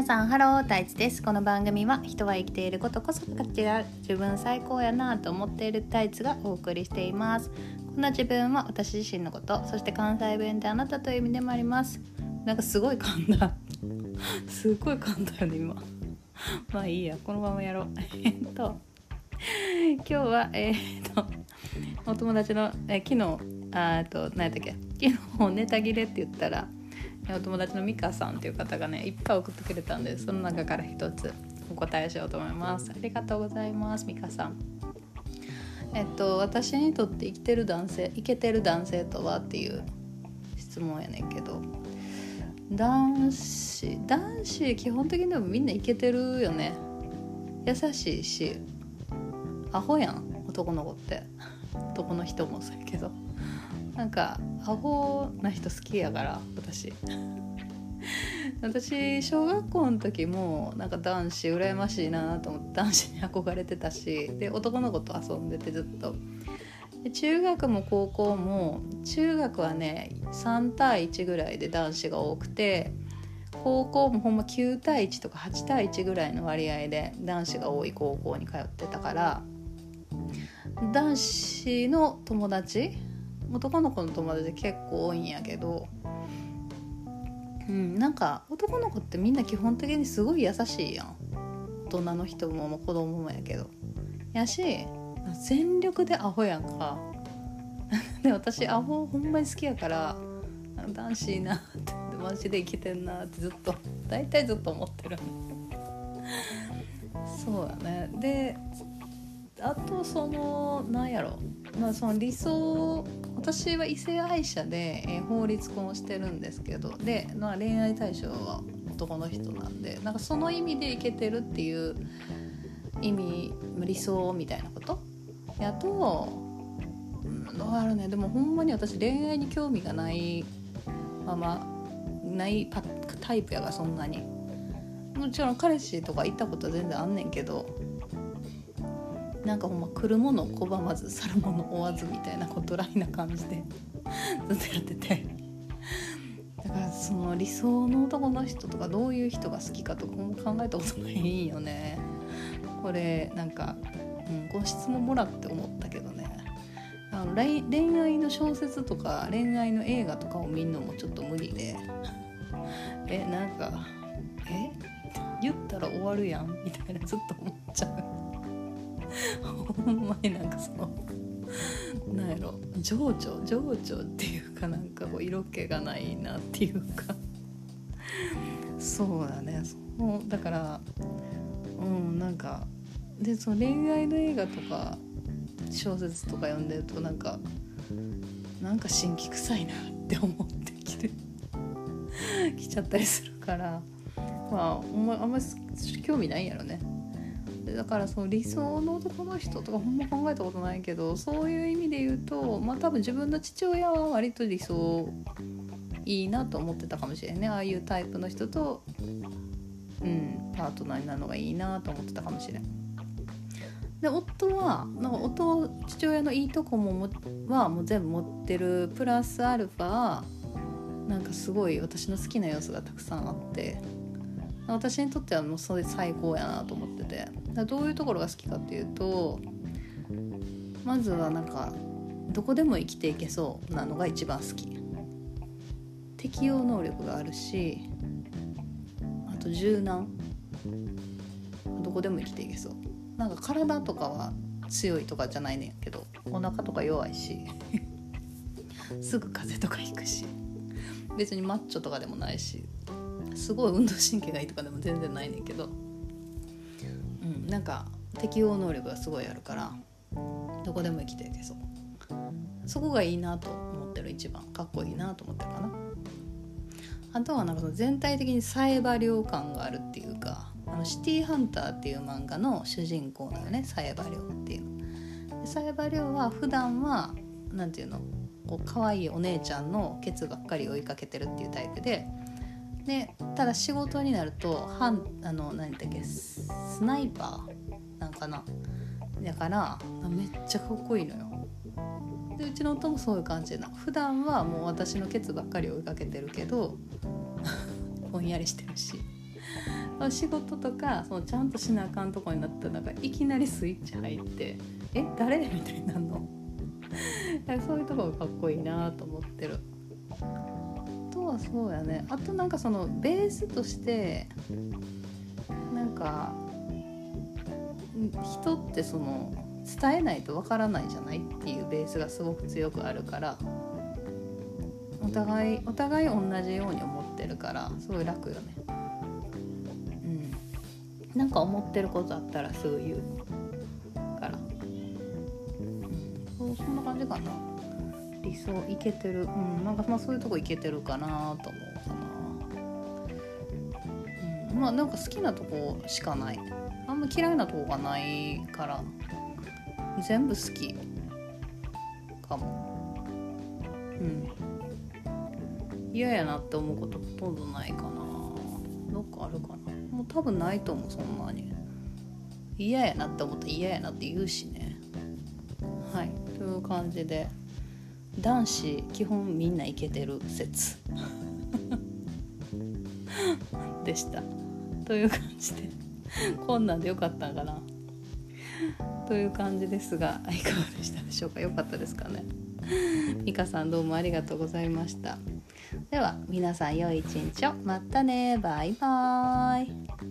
皆さんハロー、タイチです。この番組は人は生きていることこそ価値がある、自分最高やなと思っているタイチがお送りしています。こんな自分は私自身のこと、そして関西弁であなたという意味でもあります。なんかすごい噛んだすごい噛んだよね今まあいいや、このままやろう今日はお友達の昨日ネタ切れって言ったらお友達のミカさんっていう方がね、いっぱい送ってくれたんで、その中から一つお答えしようと思います。ありがとうございます、ミカさん。私にとって生きてる男性、イケてる男性とはっていう質問やねんけど、男子基本的にでもみんなイケてるよね。優しいし、アホやん、男の子って。男の人もそうやけど、なんかアホな人好きやから、私小学校の時もなんか男子羨ましいなと思って、男子に憧れてたし、で男の子と遊んでてずっと。で中学も高校も、中学はね3対1ぐらいで男子が多くて、高校もほんま9対1とか8対1ぐらいの割合で男子が多い高校に通ってたから、男子の友達、男の子の友達結構多いんやけど、なんか男の子ってみんな基本的にすごい優しいやん。大人の人も子供もやけどやし、全力でアホやんかで私アホほんまに好きやから、男子いいなってマジでイケてんなってずっとずっと思ってるそうだね。であとその理想、私は異性愛者で、法律婚をしてるんですけど、で、恋愛対象は男の人なんで、なんかその意味でイケてるっていう意味、理想みたいなことやと、あるね。でもほんまに私恋愛に興味がないままないタイプやが、そんなに。もちろん彼氏とか行ったことは全然あんねんけど、なんかほんま来るものを拒まず去るもの追わずみたいなドライな感じでずっとやってて、だからその理想の男の人とかどういう人が好きかとかも考えたことないよね。これなんか、ご質問もらって思ったけどね、恋愛の小説とか恋愛の映画とかを見るのもちょっと無理で言ったら終わるやんみたいなずっと思っちゃうほんまになんかそのなんやろ、情緒っていうか、なんかこう色気がないなっていうかそうだね。そうだからなんかで、その恋愛の映画とか小説とか読んでるとなんか新規臭いなって思ってきちゃったりするから、あんまり興味ないんやろね。だからその理想の男の人とかほんま考えたことないけど、そういう意味で言うと、多分自分の父親は割と理想いいなと思ってたかもしれないね。ああいうタイプの人と、パートナーになるのがいいなと思ってたかもしれない。で夫は父親のいいとこもう全部持ってるプラスアルファ、なんかすごい私の好きな要素がたくさんあって、私にとってはもうそれ最高やなと思ってて、どういうところが好きかっていうと、まずはなんかどこでも生きていけそうなのが一番好き。適応能力があるし、あと柔軟、どこでも生きていけそう。なんか体とかは強いとかじゃないねんけど、お腹とか弱いしすぐ風邪とかひくし、別にマッチョとかでもないし、すごい運動神経がいいとかでも全然ないねんけど、なんか適応能力がすごいあるからどこでも生きていけそう。そこがいいなと思ってる、一番かっこいいなと思ってるかな。あとはなんかその全体的にサイバリョウ感があるっていうか、シティーハンターっていう漫画の主人公だよね、サイバリョウっていう。サイバリョウは普段はなんていうの、こう可愛いお姉ちゃんのケツばっかり追いかけてるっていうタイプで、でただ仕事になると何だっけ、スナイパーなんかな、だからめっちゃかっこいいのよ。でうちの夫もそういう感じな、普段はもう私のケツばっかり追いかけてるけどぼんやりしてるし、仕事とかそのちゃんとしなあかんとこになったらなんかいきなりスイッチ入って誰みたいなのそういうところがかっこいいなと思ってる。あとはそうやね、あとなんかそのベースとしてなんか人ってその伝えないとわからないじゃないっていうベースがすごく強くあるから、お互い同じように思ってるからすごい楽よね。うん、なんか思ってることあったらすぐ言うから、そんな感じかな。理想いけてる、なんかまあそういうとこいけてるかなと思うかな。まあなんか好きなとこしかない、あんま嫌いなとこがないから全部好きかも。嫌やなって思うことほとんどないかな。どっかあるかな。もう多分ないと思う、そんなに。嫌やなって思ったら嫌やなって言うしね。はい、という感じで男子基本みんなイケてる説でしたという感じでこんなんでよかったんかなという感じですが、いかがでしたでしょうか。よかったですかね。ミカさんどうもありがとうございました。では皆さん良い一日を。またね。バイバイ。